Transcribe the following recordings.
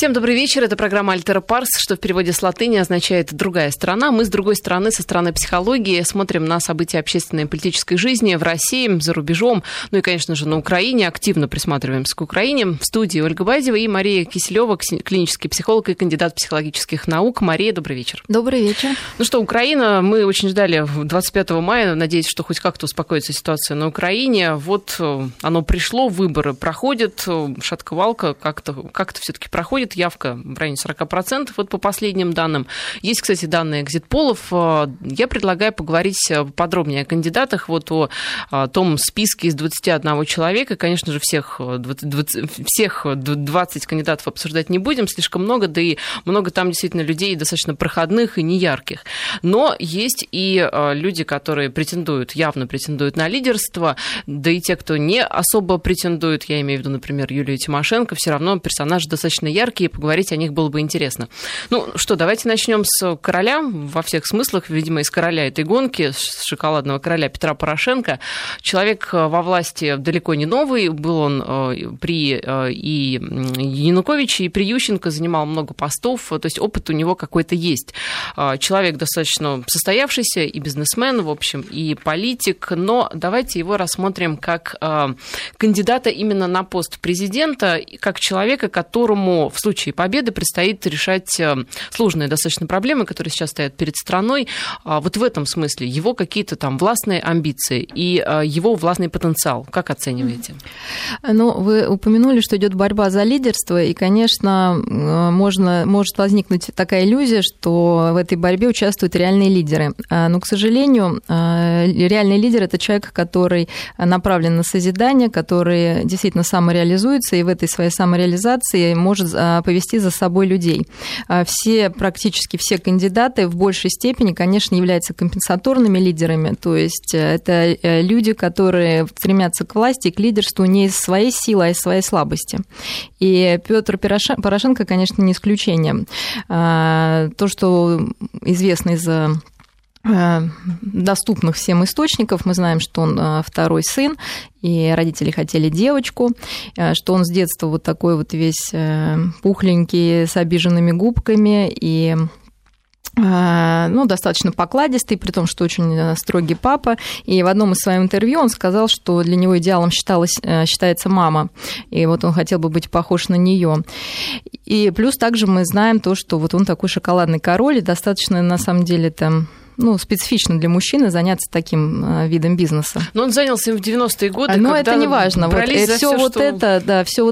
Всем добрый вечер. Это программа «Альтера Парс», что в переводе с латыни означает «другая сторона». Мы с другой стороны, со стороны психологии, смотрим на события общественной и политической жизни в России, за рубежом, ну и, конечно же, на Украине. Активно присматриваемся к Украине. В студии Ольга Байзева и Мария Киселева, клинический психолог и кандидат психологических наук. Мария, добрый вечер. Добрый вечер. Ну что, Украина, мы очень ждали 25 мая, надеясь, что хоть как-то успокоится ситуация на Украине. Вот оно пришло, выборы проходят, шатковалка как-то все-таки проходит. Явка в районе 40%, вот по последним данным. Есть, кстати, данные экзит-полов. Я предлагаю поговорить подробнее о кандидатах, вот о том списке из 21 человека. Конечно же, всех 20 кандидатов обсуждать не будем, слишком много, да и много там действительно людей достаточно проходных и неярких. Но есть и люди, которые явно претендуют на лидерство, да и те, кто не особо претендует, я имею в виду, например, Юлию Тимошенко, все равно персонаж достаточно яркий, и поговорить о них было бы интересно. Ну что, давайте начнем с короля во всех смыслах, видимо, из короля этой гонки, с шоколадного короля Петра Порошенко. Человек во власти далеко не новый, был он при и Януковиче, и при Ющенко, занимал много постов, то есть опыт у него какой-то есть. Человек достаточно состоявшийся, и бизнесмен, в общем, и политик, но давайте его рассмотрим как кандидата именно на пост президента, как человека, которому в случае победы предстоит решать сложные достаточно проблемы, которые сейчас стоят перед страной. Вот в этом смысле его какие-то там властные амбиции и его властный потенциал. Как оцениваете? Ну, вы упомянули, что идет борьба за лидерство, и, конечно, может возникнуть такая иллюзия, что в этой борьбе участвуют реальные лидеры. Но, к сожалению, реальный лидер – это человек, который направлен на созидание, который действительно самореализуется, и в этой своей самореализации может повести за собой людей. Практически все кандидаты в большей степени, конечно, являются компенсаторными лидерами, то есть это люди, которые стремятся к власти и к лидерству не из своей силы, а из своей слабости. И Петр Порошенко, конечно, не исключение. То, что известно из доступных всем источников. Мы знаем, что он второй сын, и родители хотели девочку, что он с детства вот такой вот весь пухленький, с обиженными губками, и достаточно покладистый, при том, что очень строгий папа. И в одном из своих интервью он сказал, что для него идеалом считается мама. И вот он хотел бы быть похож на нее. И плюс также мы знаем то, что вот он такой шоколадный король, и достаточно, на самом деле, там специфично для мужчины заняться таким видом бизнеса. Но он занялся им в 90-е годы. Но это не важно. Все вот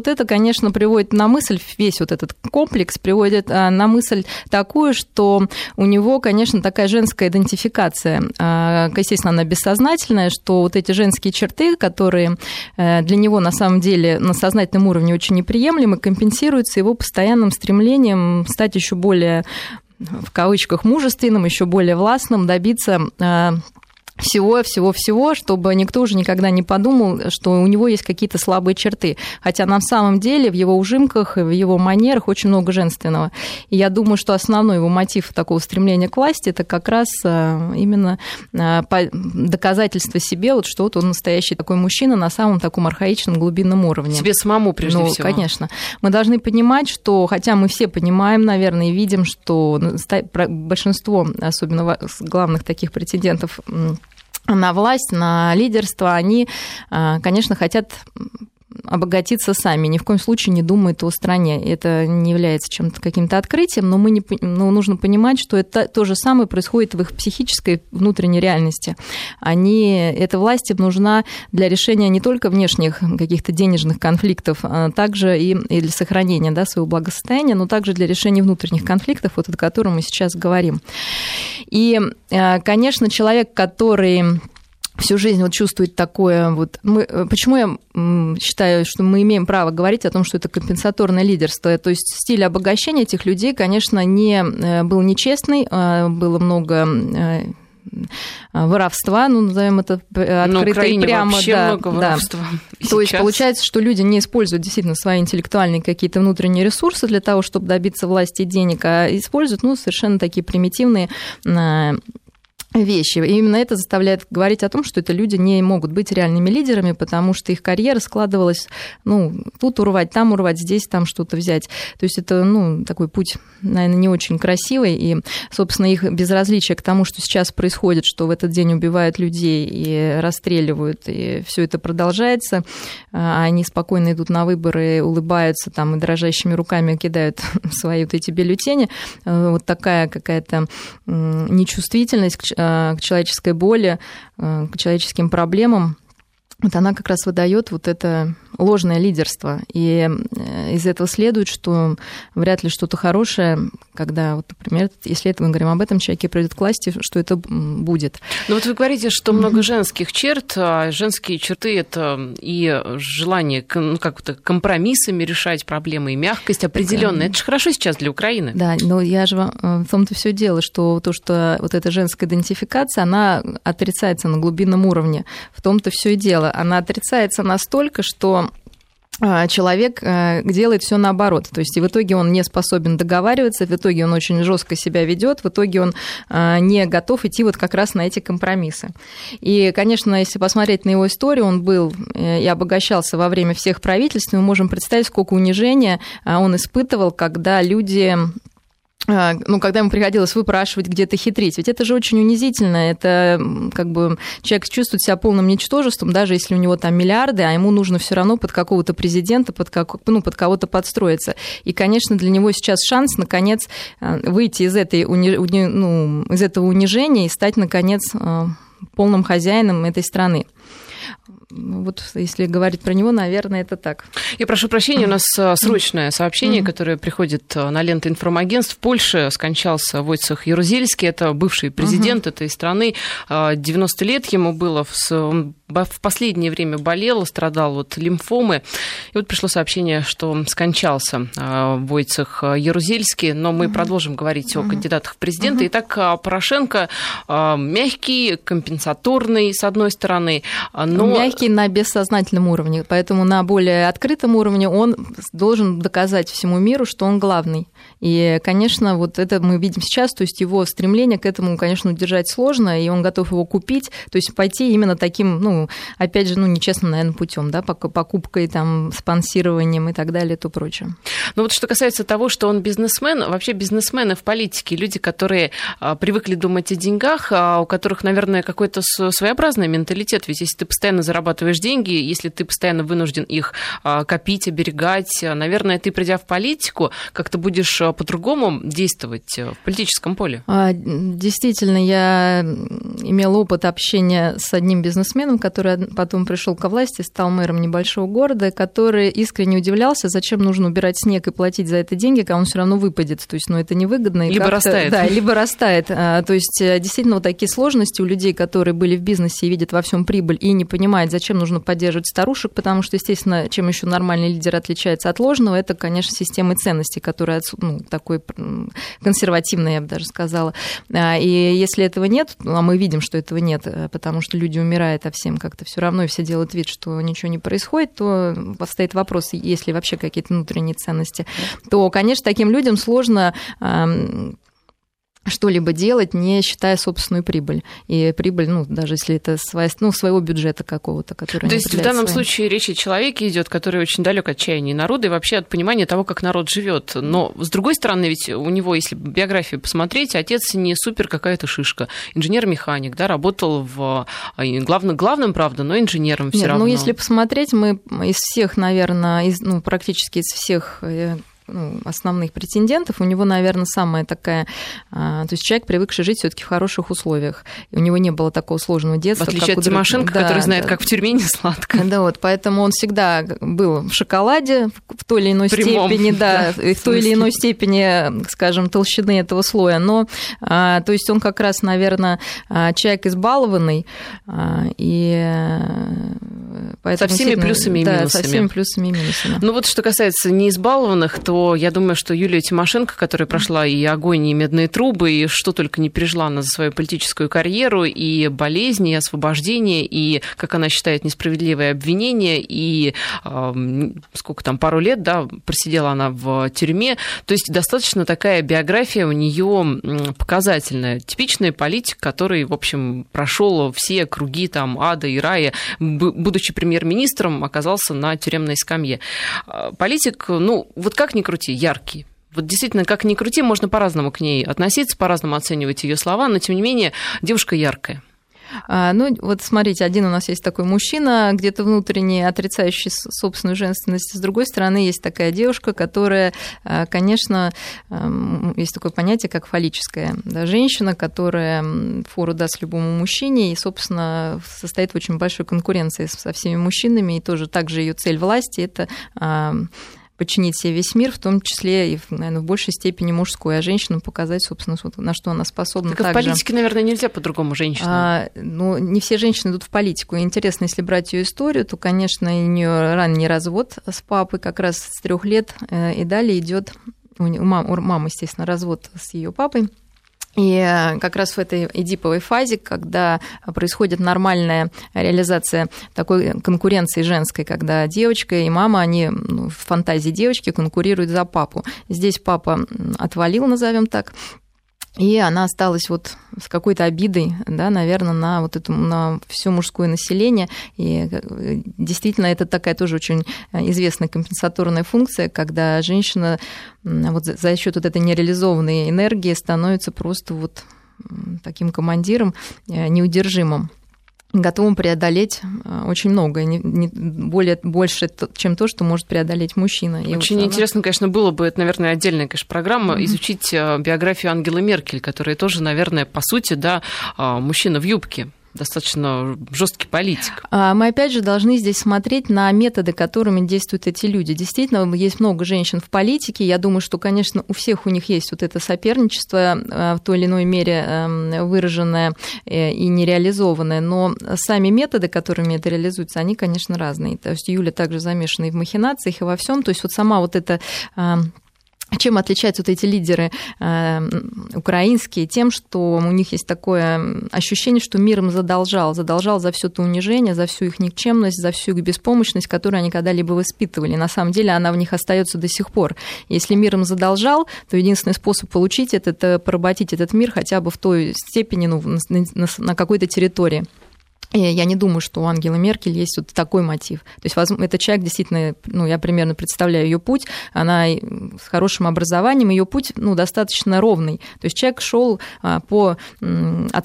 это, конечно, приводит на мысль, весь вот этот комплекс приводит на мысль такую, что у него, конечно, такая женская идентификация. Естественно, она бессознательная, что вот эти женские черты, которые для него на самом деле на сознательном уровне очень неприемлемы, компенсируются его постоянным стремлением стать еще более, в кавычках, мужественным, еще более властным, добиться всего-всего-всего, чтобы никто уже никогда не подумал, что у него есть какие-то слабые черты. Хотя на самом деле в его ужимках и в его манерах очень много женственного. И я думаю, что основной его мотив такого стремления к власти – это как раз именно доказательство себе, вот, что вот он настоящий такой мужчина на самом таком архаичном глубинном уровне. Себе самому, прежде всего. Конечно. Мы должны понимать, что, хотя мы все понимаем, наверное, и видим, что большинство, особенно главных таких претендентов – на власть, на лидерство, они, конечно, хотят обогатиться сами, ни в коем случае не думают о стране. Это не является чем-то каким-то открытием, но нужно понимать, что это то же самое происходит в их психической внутренней реальности. Эта власть им нужна для решения не только внешних каких-то денежных конфликтов, а также и для сохранения своего благосостояния, но также для решения внутренних конфликтов, вот о которых мы сейчас говорим. И, конечно, человек, который всю жизнь чувствует такое вот. Почему я считаю, что мы имеем право говорить о том, что это компенсаторное лидерство? То есть стиль обогащения этих людей, конечно, был нечестный, было много воровства, назовем это открыто и прямо. Вообще много воровства. Да. То есть получается, что люди не используют действительно свои интеллектуальные какие-то внутренние ресурсы для того, чтобы добиться власти и денег, а используют совершенно такие примитивные вещи. И именно это заставляет говорить о том, что это люди не могут быть реальными лидерами, потому что их карьера складывалась, ну, тут урвать, там урвать, здесь там что-то взять. То есть это, ну, такой путь, наверное, не очень красивый. И, собственно, их безразличие к тому, что сейчас происходит, что в этот день убивают людей и расстреливают, и все это продолжается, а они спокойно идут на выборы, улыбаются там и дрожащими руками кидают свои вот эти бюллетени. Вот такая какая-то нечувствительность к человеческой боли, к человеческим проблемам, вот она как раз выдает вот это ложное лидерство. И из этого следует, что вряд ли что-то хорошее, когда, вот, например, если мы говорим об этом человеке, придет к власти, что это будет. Но вот вы говорите, что много женских черт, а женские черты — это и желание, ну, как-то компромиссами решать проблемы, и мягкость определенная. Это же хорошо сейчас для Украины. Да, но я же в том-то все дело, что то, что вот эта женская идентификация, она отрицается на глубинном уровне. В том-то все и дело. Она отрицается настолько, что человек делает все наоборот. То есть и в итоге он не способен договариваться, в итоге он очень жестко себя ведет, в итоге он не готов идти вот как раз на эти компромиссы. И, конечно, если посмотреть на его историю, он был и обогащался во время всех правительств, мы можем представить, сколько унижения он испытывал, когда люди... Ну, когда ему приходилось выпрашивать, где-то хитрить. Ведь это же очень унизительно. Это как бы человек чувствует себя полным ничтожеством, даже если у него там миллиарды, а ему нужно все равно под какого-то президента, под кого-то подстроиться. И, конечно, для него сейчас шанс, наконец, выйти из этого унижения и стать, наконец, полным хозяином этой страны. Вот если говорить про него, наверное, это так. Я прошу прощения, у нас срочное сообщение, которое приходит на ленты информагентств. В Польше скончался Войцех Ярузельский, это бывший президент этой страны. 90 лет ему было, он в последнее время болел, страдал от лимфомы. И вот пришло сообщение, что скончался Войцех Ярузельский, но мы продолжим говорить о кандидатах в президенты. Итак, Порошенко мягкий, компенсаторный, с одной стороны, но... на бессознательном уровне, поэтому на более открытом уровне он должен доказать всему миру, что он главный. И, конечно, вот это мы видим сейчас, то есть его стремление к этому, конечно, удержать сложно, и он готов его купить, то есть пойти именно таким, ну, опять же, ну, нечестным, наверное, путем, да, покупкой, там, спонсированием и так далее, и то прочее. Ну вот что касается того, что он бизнесмен, вообще бизнесмены в политике, люди, которые привыкли думать о деньгах, у которых, наверное, какой-то своеобразный менталитет, ведь если ты постоянно зарабатываешь деньги, если ты постоянно вынужден их копить, оберегать, наверное, ты, придя в политику, как-то будешь по-другому действовать в политическом поле. Действительно, я имела опыт общения с одним бизнесменом, который потом пришел ко власти, стал мэром небольшого города, который искренне удивлялся, зачем нужно убирать снег и платить за это деньги, когда он все равно выпадет. То есть, ну, это невыгодно. И либо растает. Да, либо растает. То есть, действительно, вот такие сложности у людей, которые были в бизнесе и видят во всем прибыль и не понимают, зачем нужно поддерживать старушек, потому что, естественно, чем еще нормальный лидер отличается от ложного, это, конечно, система ценностей, которая, ну, такой консервативная, я бы даже сказала. И если этого нет, ну, а мы видим, что этого нет, потому что люди умирают, а всем как-то все равно, и все делают вид, что ничего не происходит, то встает вопрос, есть ли вообще какие-то внутренние ценности, то, конечно, таким людям сложно... что-либо делать, не считая собственную прибыль. И прибыль, ну, даже если это своего бюджета какого-то, который... То есть в данном случае речь о человеке идет, который очень далек от чаяния народа и вообще от понимания того, как народ живет. Но, с другой стороны, ведь у него, если биографию посмотреть, отец не супер какая-то шишка. Инженер-механик, да, работал в... Главным, правда, но инженером все равно. Ну, если посмотреть, мы из всех, наверное, практически из всех... основных претендентов, у него, наверное, самая такая... То есть человек, привыкший жить все-таки в хороших условиях. У него не было такого сложного детства. В отличие от Тимошенко, который знает, как в тюрьме не сладко. Да, вот, поэтому он всегда был в шоколаде в той или иной степени, да, в той или иной степени, скажем, толщины этого слоя. Но, то есть он как раз, наверное, человек избалованный, и Поэтому, со всеми плюсами и минусами. Да, со всеми плюсами и минусами. Ну вот что касается неизбалованных, то я думаю, что Юлия Тимошенко, которая прошла и огонь, и медные трубы, и что только не пережила она за свою политическую карьеру, и болезни, и освобождение, и, как она считает, несправедливые обвинения, и сколько там, пару лет, да, просидела она в тюрьме. То есть достаточно такая биография у нее показательная. Типичный политик, который, в общем, прошел все круги там ада и рая, будучи премьер-министром, оказался на тюремной скамье. Политик, ну, вот как ни крути, яркий. Вот действительно, как ни крути, можно по-разному к ней относиться, по-разному оценивать ее слова, но, тем не менее, девушка яркая. Ну, вот смотрите, один у нас есть такой мужчина, где-то внутренне отрицающий собственную женственность. С другой стороны, есть такая девушка, которая, конечно, есть такое понятие, как фаллическая, да, женщина, которая фору даст любому мужчине и, собственно, состоит в очень большой конкуренции со всеми мужчинами. И тоже также ее цель власти – это подчинить себе весь мир, в том числе и, наверное, в большей степени мужскую, а женщину показать, собственно, на что она способна. Так также. В политике, наверное, нельзя по-другому женщину. Ну, не все женщины идут в политику. И интересно, если брать ее историю, то, конечно, у нее ранний развод с папой, как раз с 3 лет, и далее идет у мамы, естественно, развод с ее папой. И как раз в этой эдиповой фазе, когда происходит нормальная реализация такой конкуренции женской, когда девочка и мама, они в фантазии девочки конкурируют за папу. Здесь папа отвалил, назовем так. И она осталась вот с какой-то обидой, да, наверное, на вот эту, на все мужское население. И действительно, это такая тоже очень известная компенсаторная функция, когда женщина вот за счет вот этой нереализованной энергии становится просто вот таким командиром неудержимым, готовым преодолеть очень многое, больше, чем то, что может преодолеть мужчина. И очень вот интересно, конечно, было бы, это, наверное, отдельная, конечно, программа, изучить биографию Ангелы Меркель, которая тоже, наверное, по сути, да, мужчина в юбке. Достаточно жесткий политик. Мы опять же должны здесь смотреть на методы, которыми действуют эти люди. Действительно, есть много женщин в политике. Я думаю, что, конечно, у всех у них есть вот это соперничество в той или иной мере выраженное и нереализованное. Но сами методы, которыми это реализуется, они, конечно, разные. То есть Юля также замешана и в махинациях, и во всем. То есть вот сама вот эта... Чем отличаются вот эти лидеры украинские? Тем, что у них есть такое ощущение, что мир им задолжал за все это унижение, за всю их никчемность, за всю их беспомощность, которую они когда-либо воспитывали. На самом деле она в них остается до сих пор. Если мир им задолжал, то единственный способ получить это поработить этот мир хотя бы в той степени, ну, на какой-то территории. И я не думаю, что у Ангелы Меркель есть вот такой мотив. То есть, возможно, этот человек действительно, ну, я примерно представляю ее путь, она с хорошим образованием, ее путь, ну, достаточно ровный. То есть человек шел от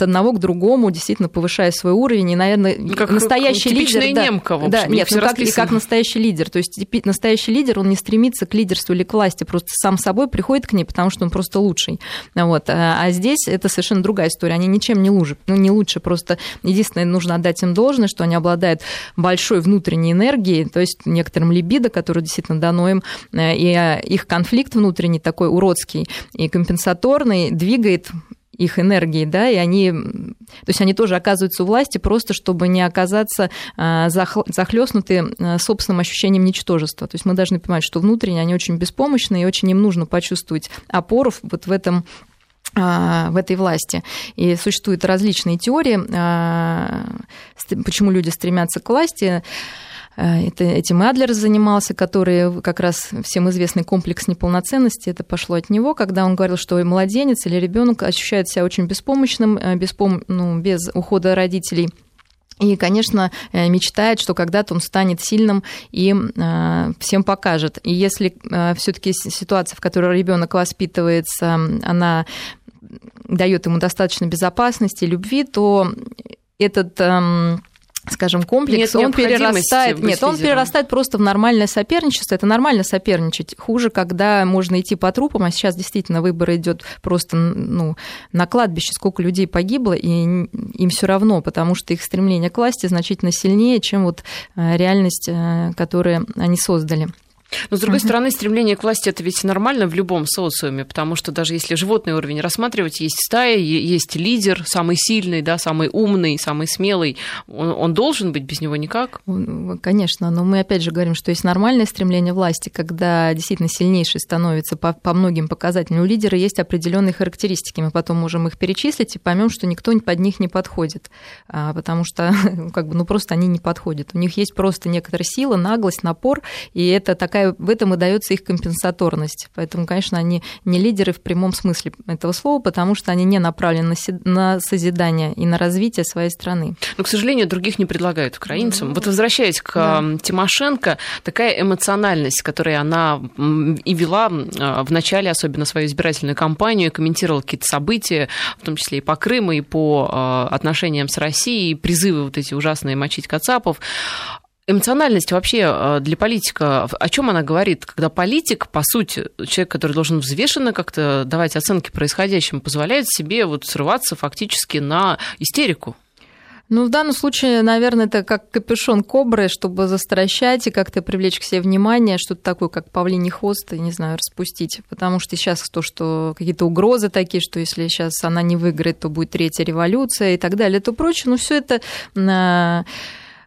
одного к другому, действительно повышая свой уровень, и, наверное, ну, как настоящий лидер... Типичная немка, в общем, да, нет, ну, как настоящий лидер. То есть настоящий лидер, он не стремится к лидерству или к власти, просто сам собой приходит к ней, потому что он просто лучший. Вот. А здесь это совершенно другая история, они ничем не лучше, ну, не лучше, просто единственное, нужно отдать им должное, что они обладают большой внутренней энергией, то есть некоторым либидо, которое действительно дано им, и их конфликт внутренний такой уродский и компенсаторный двигает их энергией, да, и они, то есть они тоже оказываются у власти просто, чтобы не оказаться захлёстнуты собственным ощущением ничтожества. То есть мы должны понимать, что внутренне они очень беспомощны, и очень им нужно почувствовать опору вот в этой власти. И существуют различные теории, почему люди стремятся к власти. Этим Адлер занимался, который как раз всем известный комплекс неполноценности, это пошло от него, когда он говорил, что младенец или ребенок ощущает себя очень беспомощным, без ухода родителей. И, конечно, мечтает, что когда-то он станет сильным и всем покажет. И если все-таки ситуация, в которой ребенок воспитывается, она дает ему достаточно безопасности, любви, то этот... скажем, комплекс, он перерастает просто в нормальное соперничество. Это нормально соперничать. Хуже, когда можно идти по трупам, а сейчас действительно выбор идет просто на кладбище, сколько людей погибло, и им все равно, потому что их стремление к власти значительно сильнее, чем вот реальность, которую они создали. Но, с другой стороны, стремление к власти – это ведь нормально в любом социуме, потому что даже если животный уровень рассматривать, есть стая, есть лидер, самый сильный, да, самый умный, самый смелый. Он должен быть, без него никак? Конечно, но мы опять же говорим, что есть нормальное стремление власти, когда действительно сильнейший становится по многим показателям. У лидера есть определенные характеристики, мы потом можем их перечислить и поймем, что никто под них не подходит, потому что просто они не подходят. У них есть просто некоторая сила, наглость, напор, и это такая, в этом и дается их компенсаторность. Поэтому, конечно, они не лидеры в прямом смысле этого слова, потому что они не направлены на созидание и на развитие своей страны. Но, к сожалению, других не предлагают украинцам. Вот возвращаясь к Тимошенко, такая эмоциональность, которой она и вела в начале, особенно свою избирательную кампанию, комментировала какие-то события, в том числе и по Крыму, и по отношениям с Россией, призывы вот эти ужасные мочить кацапов. Эмоциональность вообще для политика, о чем она говорит, когда политик, по сути, человек, который должен взвешенно как-то давать оценки происходящему, позволяет себе вот срываться фактически на истерику? В данном случае, наверное, это как капюшон кобры, чтобы застращать и как-то привлечь к себе внимание, что-то такое, как павлиний хвост, не знаю, распустить. Потому что сейчас то, что какие-то угрозы такие, что если сейчас она не выиграет, то будет третья революция и так далее, то прочее. Все это...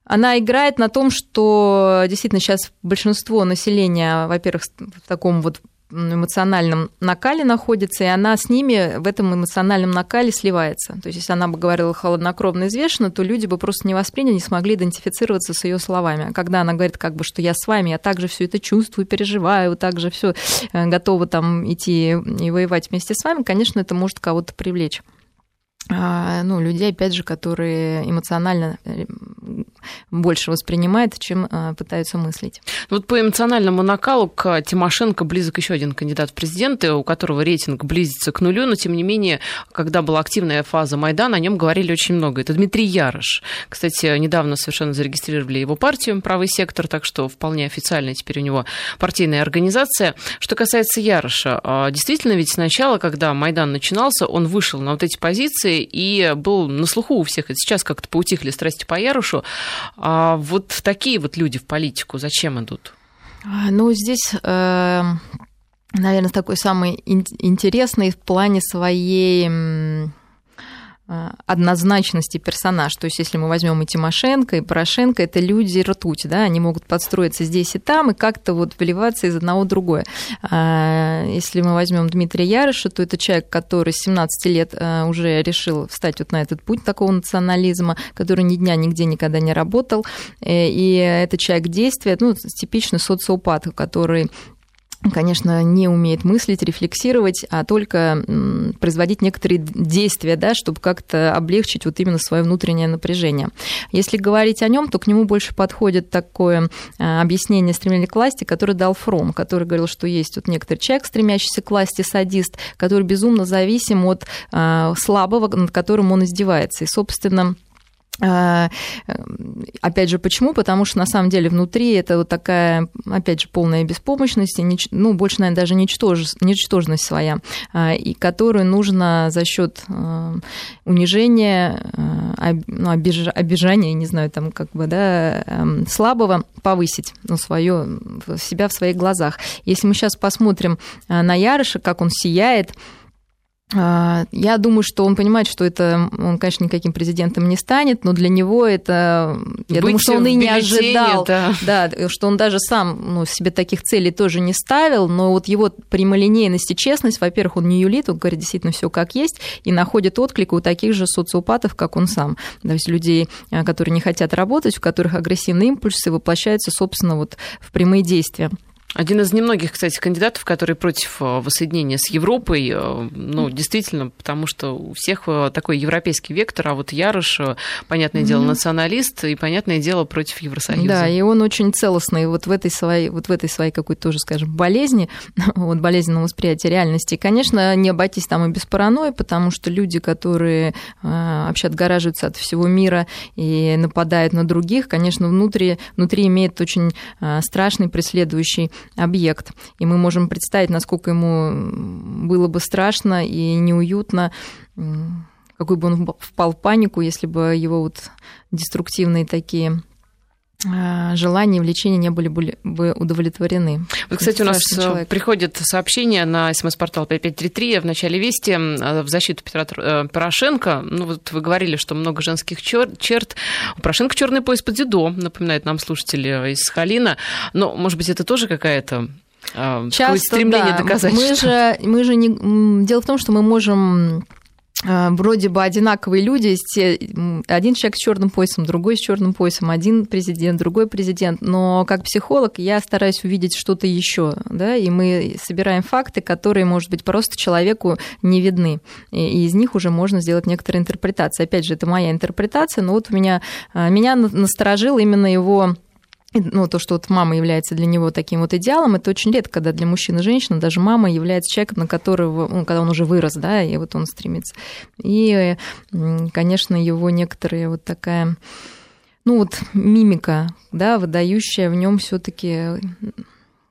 Она играет на том, что действительно сейчас большинство населения, во-первых, в таком эмоциональном накале находится, и она с ними в этом эмоциональном накале сливается. То есть, если она бы говорила холоднокровно и взвешенно, то люди бы просто не восприняли, не смогли идентифицироваться с ее словами. А когда она говорит, что я с вами, я также все это чувствую, переживаю, также все готова идти и воевать вместе с вами, конечно, это может кого-то привлечь. Людей, опять же, которые эмоционально больше воспринимают, чем пытаются мыслить. По эмоциональному накалу к Тимошенко близок еще один кандидат в президенты, у которого рейтинг близится к нулю, но, тем не менее, когда была активная фаза Майдана, о нем говорили очень много. Это Дмитрий Ярош. Кстати, недавно совершенно зарегистрировали его партию «Правый сектор», так что вполне официально теперь у него партийная организация. Что касается Яроша, действительно, ведь сначала, когда Майдан начинался, он вышел на эти позиции, и был на слуху у всех. И сейчас как-то поутихли страсти по Ярушу. А такие люди в политику зачем идут? Здесь... Наверное, такой самый интересный в плане своей однозначности персонаж. То есть, если мы возьмем и Тимошенко, и Порошенко, это люди ртуть, да, они могут подстроиться здесь и там, и как-то вливаться из одного в другое. Если мы возьмем Дмитрия Яроша, то это человек, который с 17 лет уже решил встать на этот путь такого национализма, который ни дня, нигде никогда не работал. И это человек действия, типичный социопат, который... конечно, не умеет мыслить, рефлексировать, а только производить некоторые действия, да, чтобы как-то облегчить именно свое внутреннее напряжение. Если говорить о нем, то к нему больше подходит такое объяснение стремления к власти, которое дал Фромм, который говорил, что есть некоторый человек, стремящийся к власти, садист, который безумно зависим от слабого, над которым он издевается. И, собственно... Опять же, почему? Потому что, на самом деле, внутри это такая, опять же, полная беспомощность, и, больше, наверное, даже ничтожность своя, и которую нужно за счет унижения, обижания, слабого повысить себя в своих глазах. Если мы сейчас посмотрим на Яроша, как он сияет, я думаю, что он понимает, что это он, конечно, никаким президентом не станет, но для него это... Я думаю, что он и не ожидал. Да, что он даже сам себе таких целей тоже не ставил, но его прямолинейность и честность, во-первых, он не юлит, он говорит действительно все как есть, и находит отклик у таких же социопатов, как он сам. То есть людей, которые не хотят работать, у которых агрессивные импульсы воплощаются, собственно, в прямые действия. Один из немногих, кстати, кандидатов, которые против воссоединения с Европой, действительно, потому что у всех такой европейский вектор, а Ярош, понятное дело, националист и, понятное дело, против Евросоюза. Да, и он очень целостный в этой своей какой-то тоже, скажем, болезни, болезненного восприятия реальности. Конечно, не обойтись и без паранойи, потому что люди, которые вообще отгораживаются от всего мира и нападают на других, конечно, внутри имеют очень страшный преследующий объект. И мы можем представить, насколько ему было бы страшно и неуютно, какой бы он впал в панику, если бы его деструктивные такие желания и влечения не были бы удовлетворены. Вот, кстати, у нас приходит сообщение на СМС-портал 5533 в начале вести в защиту Петра Порошенко. Ну, вот вы говорили, что много женских черт. У Порошенко черный пояс под дзюдо, напоминает нам слушатели из Сахалина. Но, может быть, это тоже какая-то... Часто, стремление да. доказать, мы же не... Дело в том, что мы можем... Вроде бы одинаковые люди, один человек с черным поясом, другой с черным поясом, один президент, другой президент. Но как психолог я стараюсь увидеть что-то еще, да, и мы собираем факты, которые, может быть, просто человеку не видны. И из них уже можно сделать некоторые интерпретации. Опять же, это моя интерпретация, но вот меня насторожил именно его... Ну, то, что вот мама является для него таким вот идеалом, это очень редко, когда для мужчин и женщин даже мама является человеком, на которого, ну, когда он уже вырос, да, и вот он стремится. И, конечно, его некоторые вот такая, ну, вот мимика, да, выдающая в нем все-таки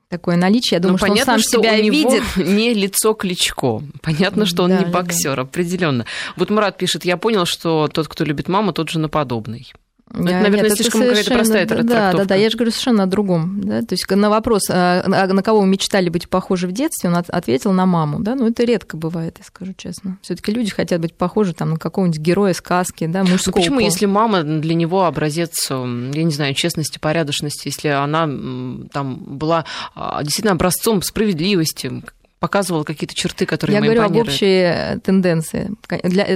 такое наличие. Я думаю, что понятно, он сам себя видит. Не лицо Кличко. Понятно, что он не боксер, определенно. Вот Мурат пишет: я понял, что тот, кто любит маму, тот женоподобный. Это, наверное, нет, слишком какая-то простая трактовка. Да, я же говорю совершенно о другом. Да? То есть на вопрос, на кого вы мечтали быть похожи в детстве, он ответил на маму. Да? Ну, это редко бывает, я скажу честно. Все-таки люди хотят быть похожи там, на какого-нибудь героя сказки, да, мужского. Ну, почему, если мама для него образец, я не знаю, честности, порядочности, если она там была действительно образцом справедливости, показывал какие-то черты, которые мы импонируют. Я говорю об общей тенденции.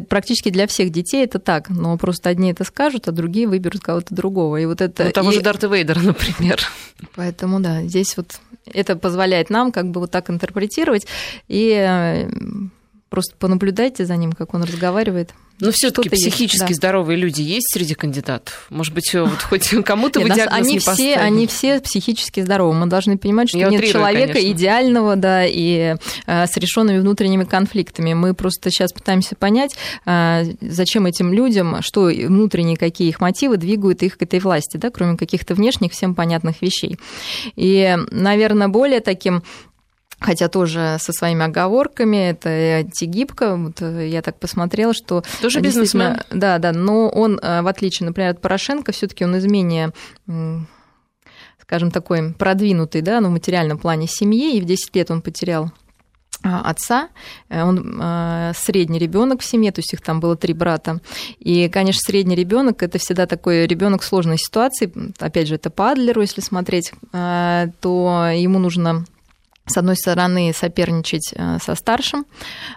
Практически для всех детей это так, но просто одни это скажут, а другие выберут кого-то другого. И вот это... Ну, там уже Дарта Вейдера, например. Поэтому, да, здесь вот это позволяет нам как бы вот так интерпретировать. И просто понаблюдайте за ним, как он разговаривает. Но все-таки психически здоровые люди есть среди кандидатов? Может быть, вот хоть кому-то вы диагноз не поставили? Они все психически здоровы. Мы должны понимать, что нет человека идеального, да, и с решенными внутренними конфликтами. Мы просто сейчас пытаемся понять, зачем этим людям, что внутренние, какие их мотивы двигают их к этой власти, да, кроме каких-то внешних всем понятных вещей. И, наверное, более таким... Хотя тоже со своими оговорками, это Тигипко, вот я так посмотрела, что... Тоже бизнесмен. Да, но он, в отличие, например, от Порошенко, все-таки он из менее, скажем, такой продвинутый, да, в материальном плане семьи, и в 10 лет он потерял отца, он средний ребенок в семье, то есть их там было 3 брата. И, конечно, средний ребенок это всегда такой ребенок сложной ситуации. Опять же, это по Адлеру, если смотреть, то ему нужно... С одной стороны, соперничать со старшим,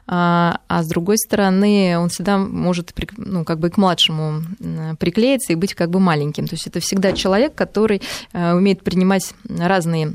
а с другой стороны, он всегда может, ну, как бы к младшему приклеиться и быть как бы маленьким. То есть это всегда человек, который умеет принимать разные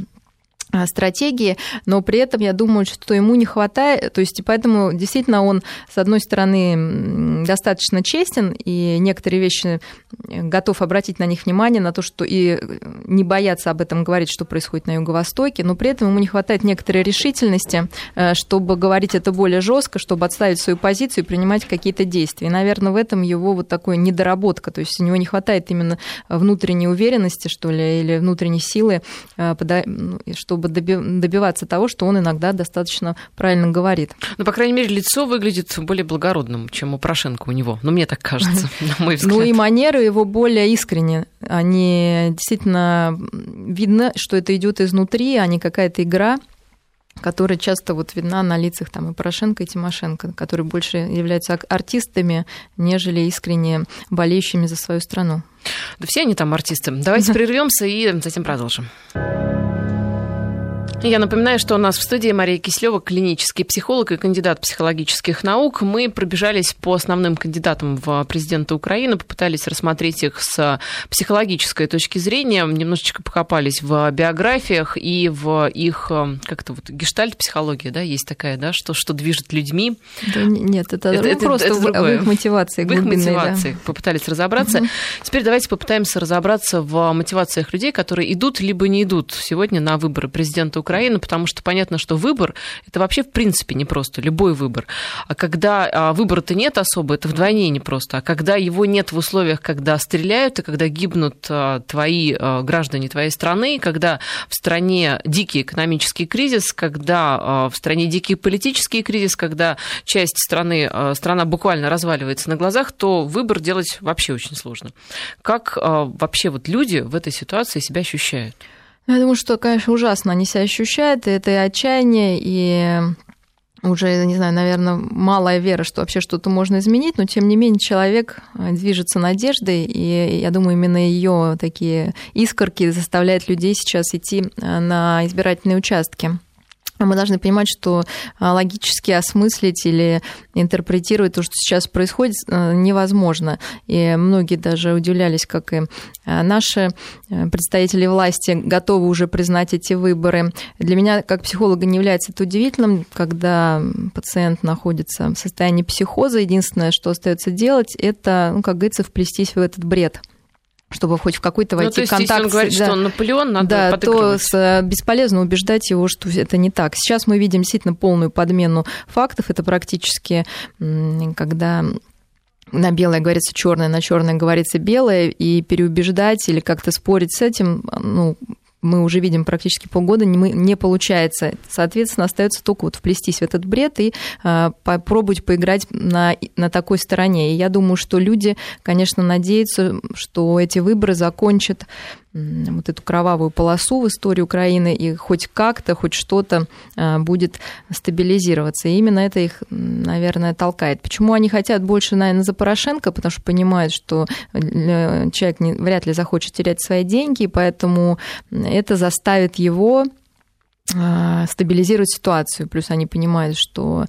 стратегии, но при этом я думаю, что ему не хватает, то есть и поэтому действительно он, с одной стороны, достаточно честен, и некоторые вещи готов обратить на них внимание, на то, что и не бояться об этом говорить, что происходит на Юго-Востоке, но при этом ему не хватает некоторой решительности, чтобы говорить это более жестко, чтобы отставить свою позицию и принимать какие-то действия. И, наверное, в этом его вот такая недоработка, то есть у него не хватает именно внутренней уверенности, что ли, или внутренней силы, чтобы добиваться того, что он иногда достаточно правильно говорит. Ну, по крайней мере, лицо выглядит более благородным, чем у Порошенко у него. Ну, мне так кажется, на мой взгляд. Ну, и манеры его более искренние. Они действительно... Видно, что это идет изнутри, а не какая-то игра, которая часто вот видна на лицах там, и Порошенко, и Тимошенко, которые больше являются артистами, нежели искренне болеющими за свою страну. Да все они там артисты. Давайте прервемся и затем продолжим. Я напоминаю, что у нас в студии Мария Киселева, клинический психолог и кандидат психологических наук. Мы пробежались по основным кандидатам в президенты Украины, попытались рассмотреть их с психологической точки зрения, немножечко покопались в биографиях и в их как-то вот гештальт-психология, да, есть такая, да, что движет людьми. Да, нет, это просто в их мотивации. В их мотивации да. попытались разобраться. Теперь давайте попытаемся разобраться в мотивациях людей, которые идут либо не идут сегодня на выборы президента Украины. Украины, потому что понятно, что выбор – это вообще в принципе непросто, любой выбор. А когда выбора-то нет особо, это вдвойне непросто. А когда его нет в условиях, когда стреляют, и когда гибнут твои граждане твоей страны, когда в стране дикий экономический кризис, когда в стране дикий политический кризис, когда часть страны, страна буквально разваливается на глазах, то выбор делать вообще очень сложно. Как вообще вот люди в этой ситуации себя ощущают? Я думаю, что, конечно, ужасно они себя ощущают. Это и отчаяние, и уже, не знаю, наверное, малая вера, что вообще что-то можно изменить, но, тем не менее, человек движется надеждой, и, я думаю, именно ее такие искорки заставляют людей сейчас идти на избирательные участки. Мы должны понимать, что логически осмыслить или интерпретировать то, что сейчас происходит, невозможно. И многие даже удивлялись, как и наши представители власти готовы уже признать эти выборы. Для меня, как психолога, не является это удивительным, когда пациент находится в состоянии психоза. Единственное, что остается делать, это, ну, как говорится, вплестись в этот бред, чтобы хоть в какой-то войти контакт. Ну, то есть, если он говорит, что он Наполеон, надо подыгрывать. Да, то бесполезно убеждать его, что это не так. Сейчас мы видим действительно полную подмену фактов. Это практически, когда на белое говорится черное, на черное говорится белое, и переубеждать или как-то спорить с этим, ну, мы уже видим практически полгода, не получается. Соответственно, остается только вот вплестись в этот бред и попробовать поиграть на такой стороне. И я думаю, что люди, конечно, надеются, что эти выборы закончат вот эту кровавую полосу в истории Украины, и хоть как-то, хоть что-то будет стабилизироваться. И именно это их, наверное, толкает. Почему они хотят больше, наверное, за Порошенко? Потому что понимают, что человек вряд ли захочет терять свои деньги, и поэтому это заставит его стабилизировать ситуацию. Плюс они понимают, что,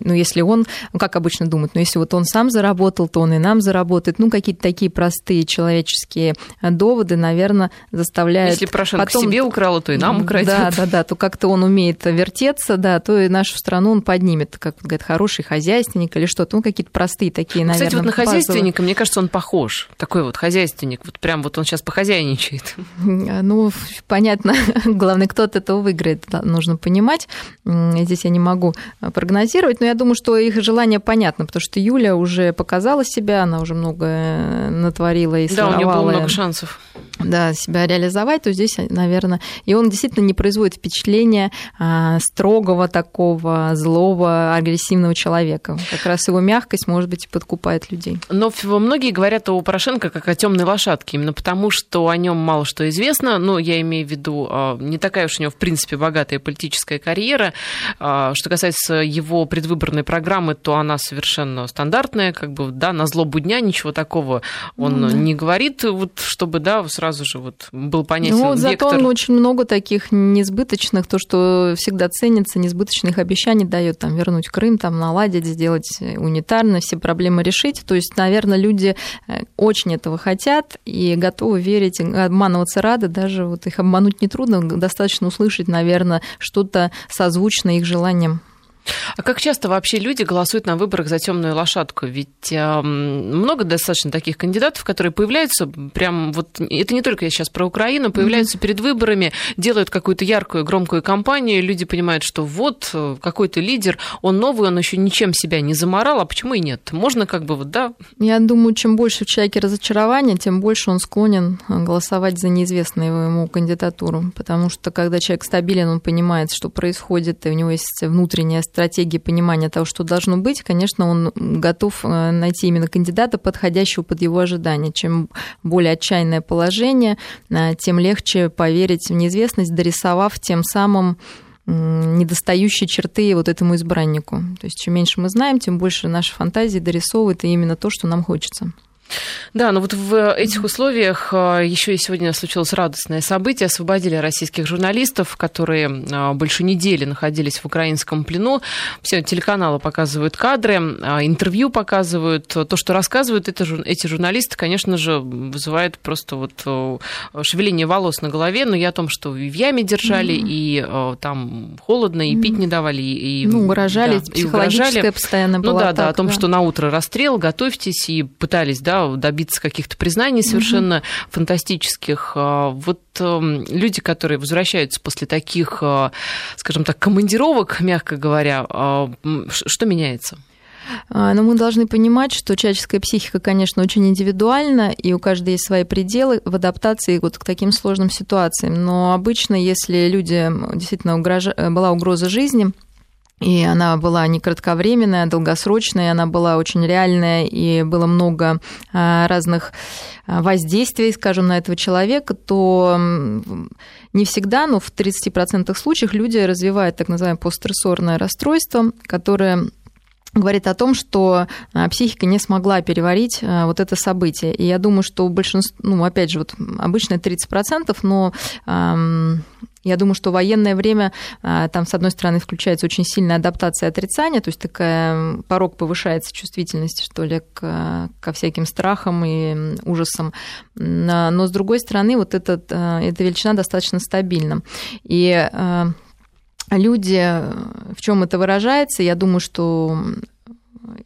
ну, если он, ну, как обычно думают, ну, если вот он сам заработал, то он и нам заработает. Ну, какие-то такие простые человеческие доводы, наверное, заставляют... Если Порошенко потом... себе украл, то и нам украдет. Да, то как-то он умеет вертеться, да, то и нашу страну он поднимет, как говорят, хороший хозяйственник или что-то. Ну, какие-то простые такие, ну, наверное, кстати, вот на хозяйственника, мне кажется, он похож. Такой вот хозяйственник, вот прям вот он сейчас похозяйничает. Ну, понятно. Главное, кто от этого выиграет, нужно понимать. Здесь я не могу прогнозировать, но я думаю, что их желание понятно, потому что Юля уже показала себя, она уже много натворила и своровала. Да, у нее было много шансов. Да, себя реализовать, то здесь, наверное... И он действительно не производит впечатления строгого такого, злого, агрессивного человека. Как раз его мягкость, может быть, и подкупает людей. Но многие говорят о Порошенко как о темной лошадке, именно потому, что о нем мало что известно. Ну, я имею в виду, не такая уж у него, в принципе, богатая политическая карьера. Что касается его предвыборной программы, то она совершенно стандартная, как бы, да, на злобу дня ничего такого он не говорит, вот, чтобы, да, сразу же вот был понятен вектор. Ну, зато он очень много таких несбыточных, то, что всегда ценится, несбыточных обещаний дает, там, вернуть Крым, там, наладить, сделать унитарно, все проблемы решить. То есть, наверное, люди очень этого хотят и готовы верить, обманываться рады, даже вот их обмануть нетрудно, достаточно услышать, наверное, что-то созвучно их желаниям. А как часто вообще люди голосуют на выборах за темную лошадку? Ведь много достаточно таких кандидатов, которые появляются прям вот... Это не только я сейчас про Украину. Появляются перед выборами, делают какую-то яркую, громкую кампанию. Люди понимают, что вот какой-то лидер, он новый, он еще ничем себя не заморал. А почему и нет? Можно как бы вот, да... Я думаю, чем больше в человеке разочарования, тем больше он склонен голосовать за неизвестную ему кандидатуру. Потому что, когда человек стабилен, он понимает, что происходит, и у него есть внутренняя стратегии понимания того, что должно быть, конечно, он готов найти именно кандидата, подходящего под его ожидания. Чем более отчаянное положение, тем легче поверить в неизвестность, дорисовав тем самым недостающие черты вот этому избраннику. То есть чем меньше мы знаем, тем больше наши фантазии дорисовывают именно то, что нам хочется. Да, но вот в этих условиях еще и сегодня случилось радостное событие. Освободили российских журналистов, которые больше недели находились в украинском плену. Все телеканалы показывают кадры, интервью показывают. То, что рассказывают эти журналисты, конечно же, вызывает просто вот шевеление волос на голове. Но и о том, что и в яме держали, и там холодно, и пить не давали, и угрожали, да, психологическое и угрожали. Постоянно было. Ну да, атака, о том, что на утро расстрел, готовьтесь, и пытались, да, да, добиться каких-то признаний совершенно фантастических. Вот люди, которые возвращаются после таких, скажем так, командировок, мягко говоря, что меняется? Но мы должны понимать, что человеческая психика, конечно, очень индивидуальна, и у каждой есть свои пределы в адаптации вот к таким сложным ситуациям. Но обычно, если люди действительно была угроза жизни, и она была не кратковременная, а долгосрочная, она была очень реальная, и было много разных воздействий, скажем, на этого человека, то не всегда, но в 30% случаев люди развивают так называемое постстрессорное расстройство, которое говорит о том, что психика не смогла переварить вот это событие. И я думаю, что большинство, ну, опять же, вот обычно 30%, но я думаю, что в военное время там, с одной стороны, включается очень сильная адаптация отрицания, то есть такая порог повышается чувствительности, что ли, ко всяким страхам и ужасам. Но, с другой стороны, вот эта величина достаточно стабильна. И люди, в чем это выражается, я думаю, что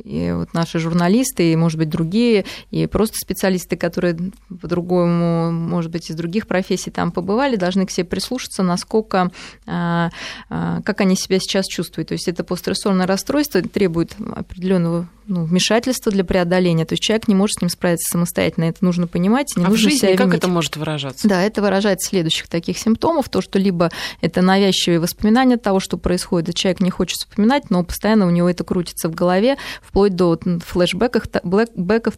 и вот наши журналисты, и, может быть, другие, и просто специалисты, которые по-другому, может быть, из других профессий там побывали, должны к себе прислушаться, насколько, как они себя сейчас чувствуют. То есть это постстрессорное расстройство требует определенного вмешательства для преодоления. То есть человек не может с ним справиться самостоятельно. Это нужно понимать. Не нужно в жизни себя как это может выражаться? Да, это выражается в следующих таких симптомах. То, что либо это навязчивые воспоминания того, что происходит, человек не хочет вспоминать, но постоянно у него это крутится в голове, вплоть до флешбеков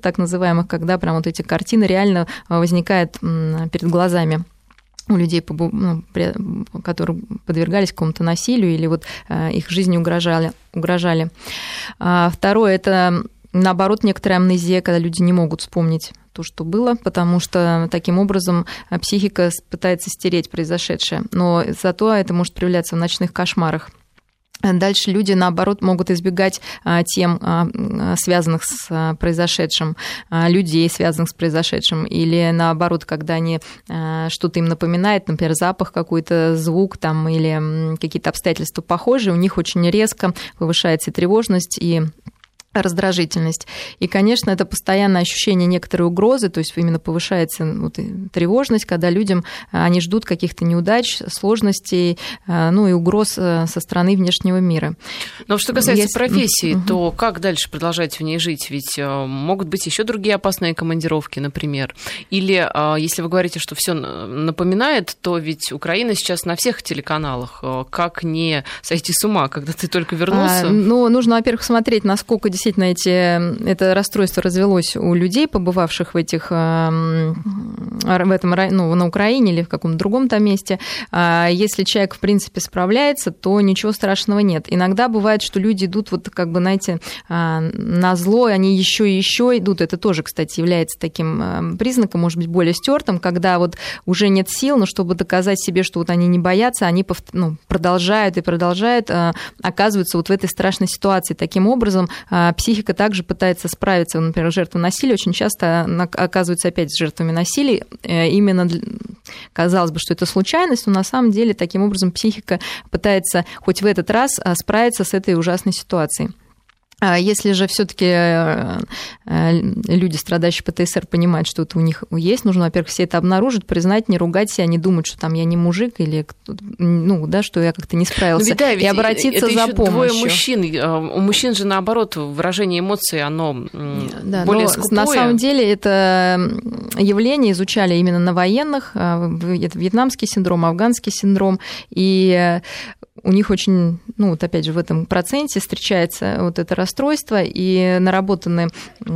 так называемых, когда прям вот эти картины реально возникают перед глазами у людей, которые подвергались какому-то насилию или вот их жизни угрожали. Второе – это, наоборот, некоторая амнезия, когда люди не могут вспомнить то, что было, потому что таким образом психика пытается стереть произошедшее. Но зато это может проявляться в ночных кошмарах. Дальше люди, наоборот, могут избегать тем, связанных с произошедшим, людей, связанных с произошедшим, или, наоборот, когда они что-то им напоминает, например, запах какой-то, звук там, или какие-то обстоятельства похожие, у них очень резко повышается тревожность и раздражительность. И, конечно, это постоянное ощущение некоторой угрозы, то есть именно повышается вот тревожность, когда людям они ждут каких-то неудач, сложностей, ну и угроз со стороны внешнего мира. Но что касается профессии, то как дальше продолжать в ней жить? Ведь могут быть еще другие опасные командировки, например. Или если вы говорите, что все напоминает, то ведь Украина сейчас на всех телеканалах. Как не сойти с ума, когда ты только вернулся? Ну, нужно, во-первых, смотреть, насколько действительно это расстройство развелось у людей, побывавших на Украине или в каком-то другом там месте. Если человек, в принципе, справляется, то ничего страшного нет. Иногда бывает, что люди идут, вот как бы, знаете, на зло, они еще и еще идут. Это тоже, кстати, является таким признаком, может быть, более стертым, когда вот уже нет сил, но чтобы доказать себе, что вот они не боятся, они продолжают и продолжают оказываться вот в этой страшной ситуации. Таким образом, психика также пытается справиться. Например, жертвы насилия очень часто оказываются опять жертвами насилия. Именно, казалось бы, что это случайность, но на самом деле таким образом психика пытается хоть в этот раз справиться с этой ужасной ситуацией. Если же все-таки люди, страдающие ПТСР, понимают, что это у них есть, нужно, во-первых, все это обнаружить, признать, не ругать себя, не думать, что там я не мужик или что я как-то не справился, и обратиться за помощью. Двое мужчин. У мужчин же, наоборот, выражение эмоций, оно более скупое. На самом деле это явление изучали именно на военных. Это вьетнамский синдром, афганский синдром, и у них очень, опять же, в этом проценте встречается вот это расстройство, и наработаны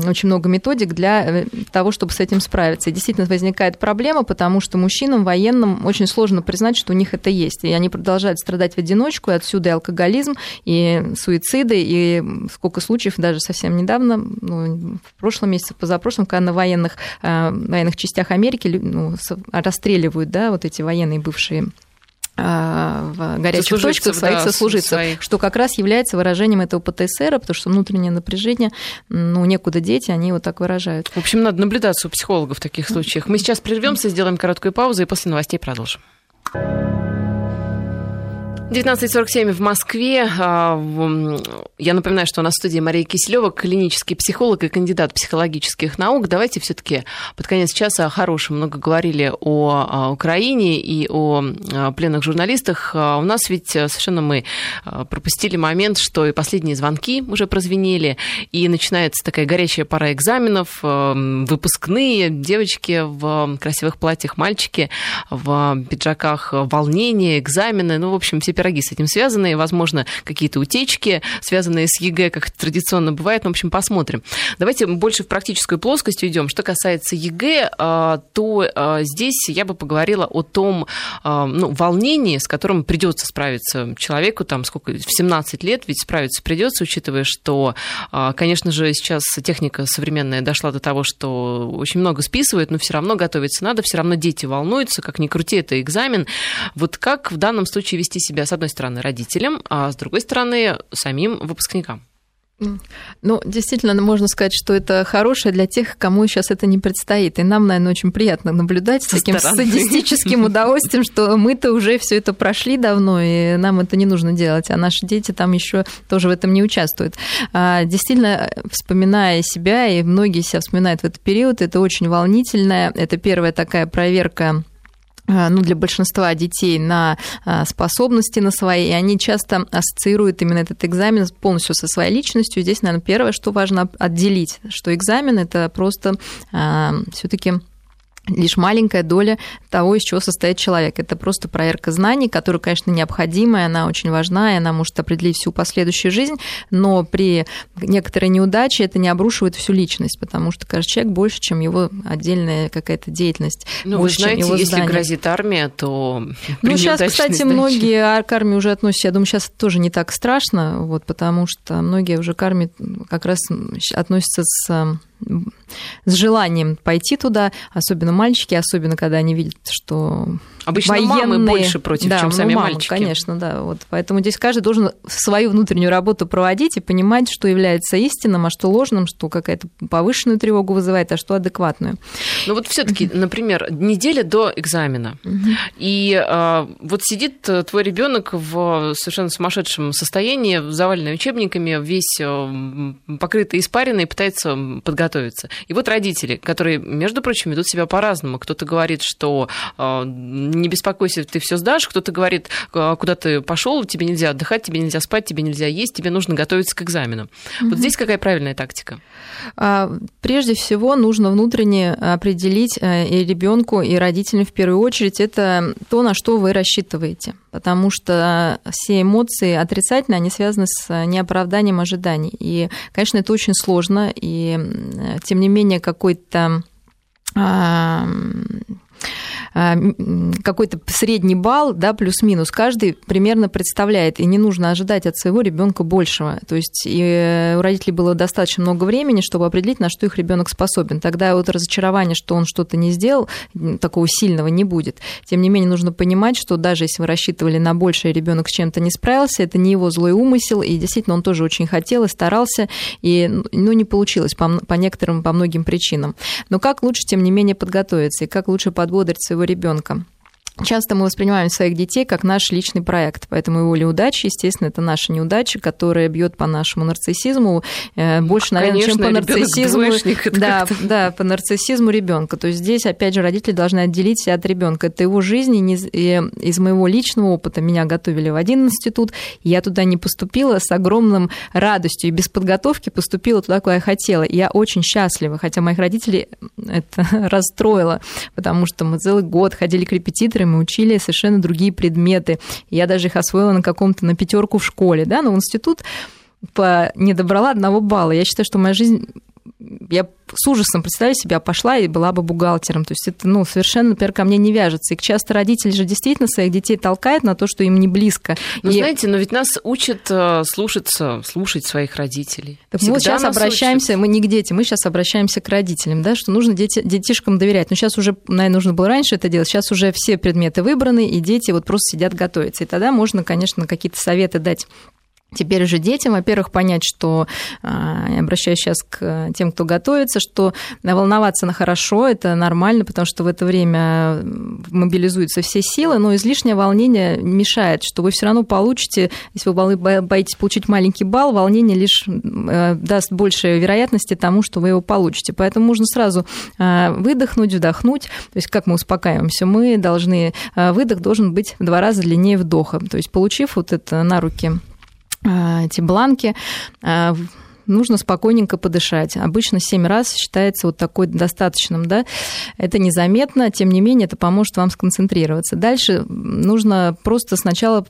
очень много методик для того, чтобы с этим справиться. И действительно возникает проблема, потому что мужчинам, военным очень сложно признать, что у них это есть. И они продолжают страдать в одиночку, и отсюда и алкоголизм, и суициды, и сколько случаев, даже совсем недавно, в прошлом месяце, позапрошлом, когда на военных частях Америки расстреливают, да, вот эти военные бывшие в горячих точках своих сослуживцев, что как раз является выражением этого ПТСР, потому что внутреннее напряжение, некуда деть, они его так выражают. В общем, надо наблюдаться у психологов в таких случаях. Мы сейчас прервемся, сделаем короткую паузу и после новостей продолжим. 19:47 в Москве. Я напоминаю, что у нас в студии Мария Киселева, клинический психолог и кандидат психологических наук. Давайте все-таки под конец часа о хорошем. Много говорили о Украине и о пленных журналистах. У нас ведь совершенно мы пропустили момент, что и последние звонки уже прозвенели, и начинается такая горячая пора экзаменов, выпускные, девочки в красивых платьях, мальчики в пиджаках, волнение, экзамены. Ну, в общем, все пироги с этим связаны, и, возможно, какие-то утечки, связанные с ЕГЭ, как это традиционно бывает. Ну, в общем, посмотрим. Давайте больше в практическую плоскость уйдем. Что касается ЕГЭ, то здесь я бы поговорила о том волнении, с которым придется справиться человеку, там, сколько, в 17 лет, ведь справиться придется, учитывая, что, конечно же, сейчас техника современная дошла до того, что очень много списывают, но все равно готовиться надо, все равно дети волнуются, как ни крути, это экзамен. Вот как в данном случае вести себя, с одной стороны, родителям, а с другой стороны, самим выпускникам? Ну, действительно, можно сказать, что это хорошее для тех, кому сейчас это не предстоит. И нам, наверное, очень приятно наблюдать с таким статистическим удовольствием, что мы-то уже все это прошли давно, и нам это не нужно делать, а наши дети там еще тоже в этом не участвуют. Действительно, вспоминая себя, и многие себя вспоминают в этот период, это очень волнительно, это первая такая проверка, для большинства детей на способности на свои, и они часто ассоциируют именно этот экзамен полностью со своей личностью. Здесь, наверное, первое, что важно отделить, что экзамен – это просто всё-таки лишь маленькая доля того, из чего состоит человек. Это просто проверка знаний, которая, конечно, необходима, и она очень важна, и она может определить всю последующую жизнь, но при некоторой неудаче это не обрушивает всю личность, потому что каждый человек больше, чем его отдельная какая-то деятельность. Ну, больше, вы знаете, чем его если знания. Грозит армия, то... Сейчас, кстати, многие к армии уже относятся, я думаю, сейчас тоже не так страшно, потому что многие уже к армии как раз относятся с желанием пойти туда, особенно мальчики, особенно когда они видят, что обычно военные... мамы больше против, чем сами мамы, мальчики. Конечно, да. Поэтому здесь каждый должен свою внутреннюю работу проводить и понимать, что является истинным, а что ложным, что какая-то повышенную тревогу вызывает, а что адекватную. Ну все-таки, например, неделя до экзамена, и сидит твой ребенок в совершенно сумасшедшем состоянии, заваленный учебниками, весь покрытый испариной, пытается подготовиться. И родители, которые, между прочим, ведут себя по-разному. Кто-то говорит, что не беспокойся, ты все сдашь. Кто-то говорит, куда ты пошел, тебе нельзя отдыхать, тебе нельзя спать, тебе нельзя есть, тебе нужно готовиться к экзаменам. Здесь какая правильная тактика? Прежде всего, нужно внутренне определить и ребенку, и родителям в первую очередь, это то, на что вы рассчитываете. Потому что все эмоции отрицательные, они связаны с неоправданием ожиданий. И, конечно, это очень сложно, и тем не менее какой-то средний балл, плюс-минус, каждый примерно представляет, и не нужно ожидать от своего ребенка большего. То есть и у родителей было достаточно много времени, чтобы определить, на что их ребенок способен. Тогда разочарование, что он что-то не сделал, такого сильного не будет. Тем не менее, нужно понимать, что даже если вы рассчитывали на большее, ребенок с чем-то не справился, это не его злой умысел, и действительно он тоже очень хотел и старался, и не получилось по некоторым, по многим причинам. Но как лучше, тем не менее, подготовиться, и как лучше подбодрить своего ребенка. Часто мы воспринимаем своих детей как наш личный проект, поэтому его неудачи, естественно, это наша неудача, которая бьет по нашему нарциссизму, больше, наверное, конечно, чем по нарциссизму. По нарциссизму ребенка. То есть здесь, опять же, родители должны отделить себя от ребенка. Это его жизнь, и из моего личного опыта меня готовили в один институт, я туда не поступила с огромным радостью и без подготовки поступила туда, куда я хотела. И я очень счастлива, хотя моих родителей это расстроило, потому что мы целый год ходили к репетиторам, мы учили совершенно другие предметы. Я даже их освоила на 5 в школе, но в институт не добрала 1 балла. Я считаю, что моя жизнь... Я с ужасом представляю себя, пошла и была бы бухгалтером. То есть это совершенно, например, ко мне не вяжется. И часто родители же действительно своих детей толкают на то, что им не близко. Но ведь нас учат слушать своих родителей. Так мы сейчас обращаемся, мы не к детям, мы сейчас обращаемся к родителям, что нужно детишкам доверять. Но сейчас уже, наверное, нужно было раньше это делать. Сейчас уже все предметы выбраны, и дети просто сидят готовятся. И тогда можно, конечно, какие-то советы дать Теперь уже детям, во-первых, понять, что, обращаюсь сейчас к тем, кто готовится, что волноваться хорошо, это нормально, потому что в это время мобилизуются все силы, но излишнее волнение мешает, что вы все равно получите, если вы боитесь получить маленький балл, волнение лишь даст больше вероятности тому, что вы его получите. Поэтому нужно сразу выдохнуть, вдохнуть. То есть как мы успокаиваемся? Мы должны... Выдох должен быть в 2 раза длиннее вдоха. То есть получив вот это на руки... эти бланки, нужно спокойненько подышать. Обычно 7 раз считается вот такой достаточным, да? Это незаметно, тем не менее, это поможет вам сконцентрироваться. Дальше нужно просто сначала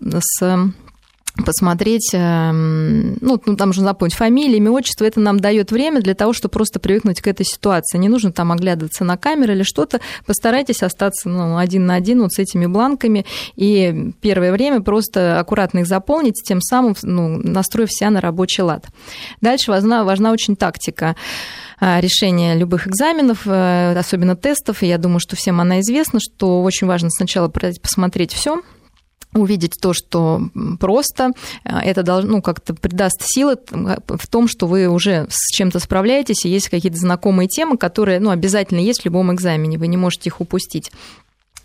посмотреть, ну, там же запомнить фамилию, имя, отчество, это нам дает время для того, чтобы просто привыкнуть к этой ситуации. Не нужно там оглядываться на камеру или что-то. Постарайтесь остаться один на один вот с этими бланками и первое время просто аккуратно их заполнить, тем самым настроив себя на рабочий лад. Дальше важна очень тактика решения любых экзаменов, особенно тестов, и я думаю, что всем она известна, что очень важно сначала посмотреть все, увидеть то, что просто, это должно, как-то придаст силы в том, что вы уже с чем-то справляетесь, и есть какие-то знакомые темы, которые обязательно есть в любом экзамене, вы не можете их упустить.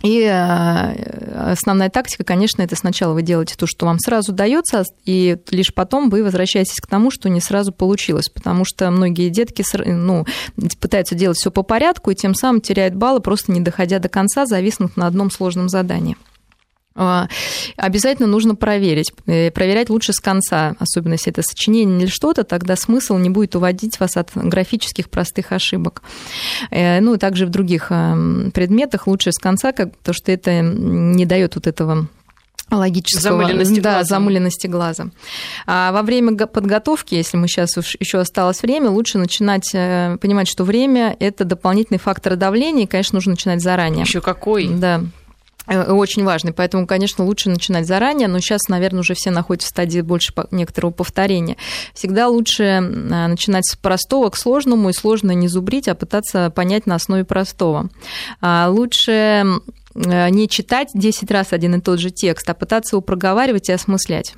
И основная тактика, конечно, это сначала вы делаете то, что вам сразу дается, и лишь потом вы возвращаетесь к тому, что не сразу получилось, потому что многие детки пытаются делать все по порядку, и тем самым теряют баллы, просто не доходя до конца, зависнув на одном сложном задании. Обязательно нужно проверить. Проверять лучше с конца, особенно если это сочинение или что-то, тогда смысл не будет уводить вас от графических простых ошибок. Ну и также в других предметах лучше с конца, потому что это не дает вот этого... логического, замыленности глаза. А во время подготовки, если мы сейчас еще осталось время, лучше начинать понимать, что время – это дополнительный фактор давления, и, конечно, нужно начинать заранее. Еще какой? Да. Очень важный, поэтому, конечно, лучше начинать заранее, но сейчас, наверное, уже все находятся в стадии больше некоторого повторения. Всегда лучше начинать с простого к сложному, и сложно не зубрить, а пытаться понять на основе простого. Лучше не читать 10 раз один и тот же текст, а пытаться его проговаривать и осмыслять.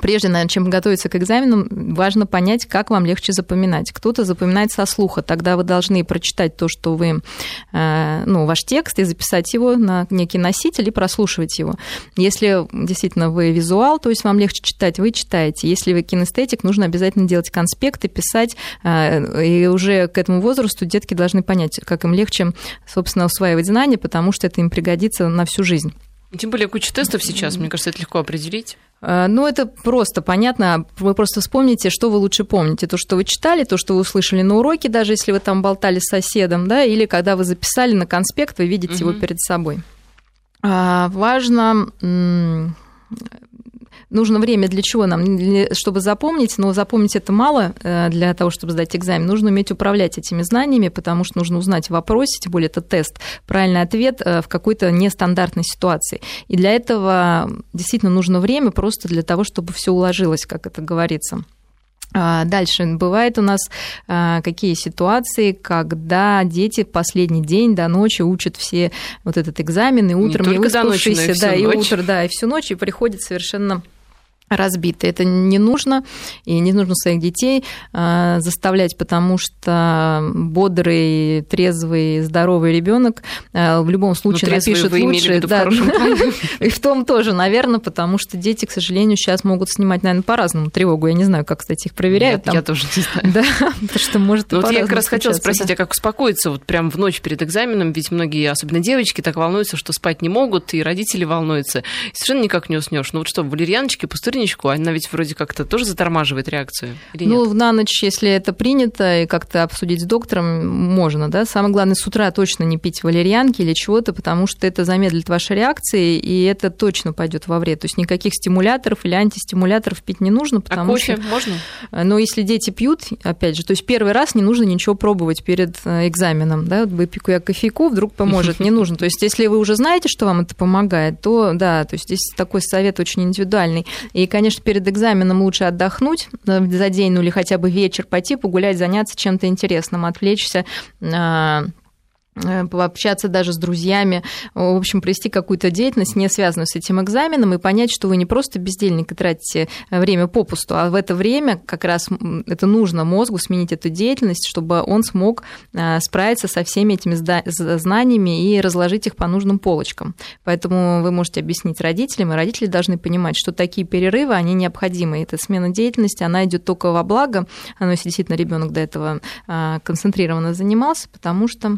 Прежде, наверное, чем готовиться к экзаменам, важно понять, как вам легче запоминать. Кто-то запоминает со слуха, тогда вы должны прочитать то, что вы, ваш текст, и записать его на некий носитель и прослушивать его. Если действительно вы визуал, то есть вам легче читать, вы читаете. Если вы кинестетик, нужно обязательно делать конспекты, писать, и уже к этому возрасту детки должны понять, как им легче, собственно, усваивать знания, потому что это им пригодится на всю жизнь. Тем более куча тестов сейчас, мне кажется, это легко определить. Это просто понятно. Вы просто вспомните, что вы лучше помните. То, что вы читали, то, что вы услышали на уроке, даже если вы там болтали с соседом, да, или когда вы записали на конспект, вы видите его перед собой. Важно... Нужно время для чего нам? Чтобы запомнить, но запомнить это мало для того, чтобы сдать экзамен. Нужно уметь управлять этими знаниями, потому что нужно узнать в вопросе, тем более это тест, правильный ответ в какой-то нестандартной ситуации. И для этого действительно нужно время просто для того, чтобы все уложилось, как это говорится. Дальше бывает у нас какие ситуации, когда дети в последний день до ночи учат все вот этот экзамен, и утром, и выспавшиеся, и всю ночь, и приходят совершенно разбиты. Это не нужно, и не нужно своих детей заставлять, потому что бодрый, трезвый, здоровый ребенок в любом случае напишет лучше. Да, и в том тоже, наверное, потому что дети, к сожалению, сейчас могут снимать, наверное, по-разному тревогу. Я не знаю, как, кстати, их проверяют. Я тоже не знаю. Да, потому что может и по-разному. Я как раз хотела спросить, а как успокоиться вот прям в ночь перед экзаменом? Ведь многие, особенно девочки, так волнуются, что спать не могут, и родители волнуются. Совершенно никак не уснешь. Ну вот что, валерьяночки, пустырнички, она ведь вроде как-то тоже затормаживает реакцию. На ночь, если это принято, и как-то обсудить с доктором можно, да. Самое главное, с утра точно не пить валерьянки или чего-то, потому что это замедлит ваши реакции, и это точно пойдет во вред. То есть никаких стимуляторов или антистимуляторов пить не нужно, потому что... А кофе можно? Но если дети пьют, опять же, то есть первый раз не нужно ничего пробовать перед экзаменом, да, выпеку я кофейку, вдруг поможет, не нужно. То есть если вы уже знаете, что вам это помогает, то да, то есть здесь такой совет очень индивидуальный. И, конечно, перед экзаменом лучше отдохнуть за день, или хотя бы вечер пойти погулять, заняться чем-то интересным, отвлечься пообщаться даже с друзьями, в общем, провести какую-то деятельность, не связанную с этим экзаменом, и понять, что вы не просто бездельник и тратите время попусту, а в это время как раз это нужно мозгу сменить эту деятельность, чтобы он смог справиться со всеми этими знаниями и разложить их по нужным полочкам. Поэтому вы можете объяснить родителям, и родители должны понимать, что такие перерывы, они необходимы. Эта смена деятельности, она идет только во благо, если действительно ребенок до этого концентрированно занимался, потому что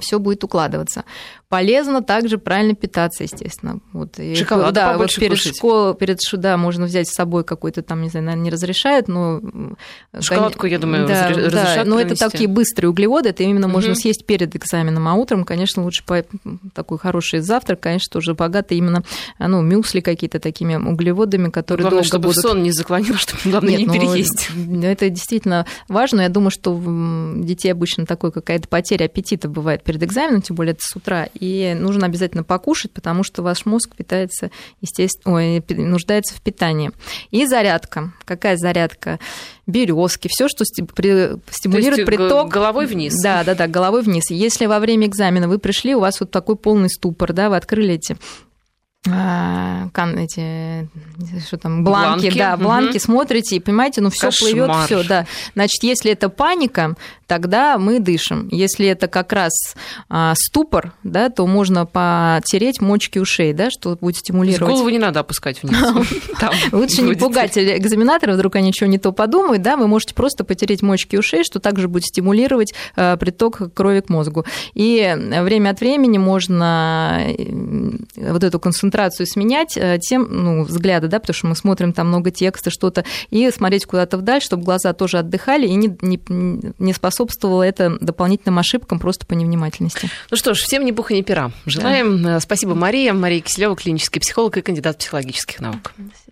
все будет укладываться. Полезно также правильно питаться, естественно. Вот. Шоколад побольше перед кушать. Перед можно взять с собой какой-то там, не знаю, наверное, не разрешают, но... Шоколадку, я думаю, разрешают. Да, но это такие быстрые углеводы, это именно можно съесть перед экзаменом, а утром, конечно, лучше такой хороший завтрак, конечно, тоже богатый именно мюсли какие-то такими углеводами, которые долго чтобы будут... сон не заклонил, чтобы, главное, не переесть. Это действительно важно. Я думаю, что у детей обычно такой какая-то потеря аппетита бывает перед экзаменом, тем более это с утра, и нужно обязательно покушать, потому что ваш мозг питается, естественно, нуждается в питании. И зарядка. Какая зарядка? Березки, все, что стимулирует приток. Головой вниз. Да, головой вниз. Если во время экзамена вы пришли, у вас вот такой полный ступор, да, вы открыли бланки, смотрите и понимаете, все плывет, все, да. Значит, если это паника, тогда мы дышим. Если это как раз ступор, да, то можно потереть мочки ушей, да, что будет стимулировать. Голову не надо опускать вниз. Лучше не пугать экзаменаторов, вдруг они чего не то подумают, да, вы можете просто потереть мочки ушей, что также будет стимулировать приток крови к мозгу. И время от времени можно вот эту концентрацию сменять тем, взгляда, да, потому что мы смотрим там много текста, что-то, и смотреть куда-то вдаль, чтобы глаза тоже отдыхали и не способствовало это дополнительным ошибкам просто по невнимательности. Ну что ж, всем ни пуха, ни пера. Желаем. Да. Спасибо, Мария. Мария Киселева, клинический психолог и кандидат психологических наук.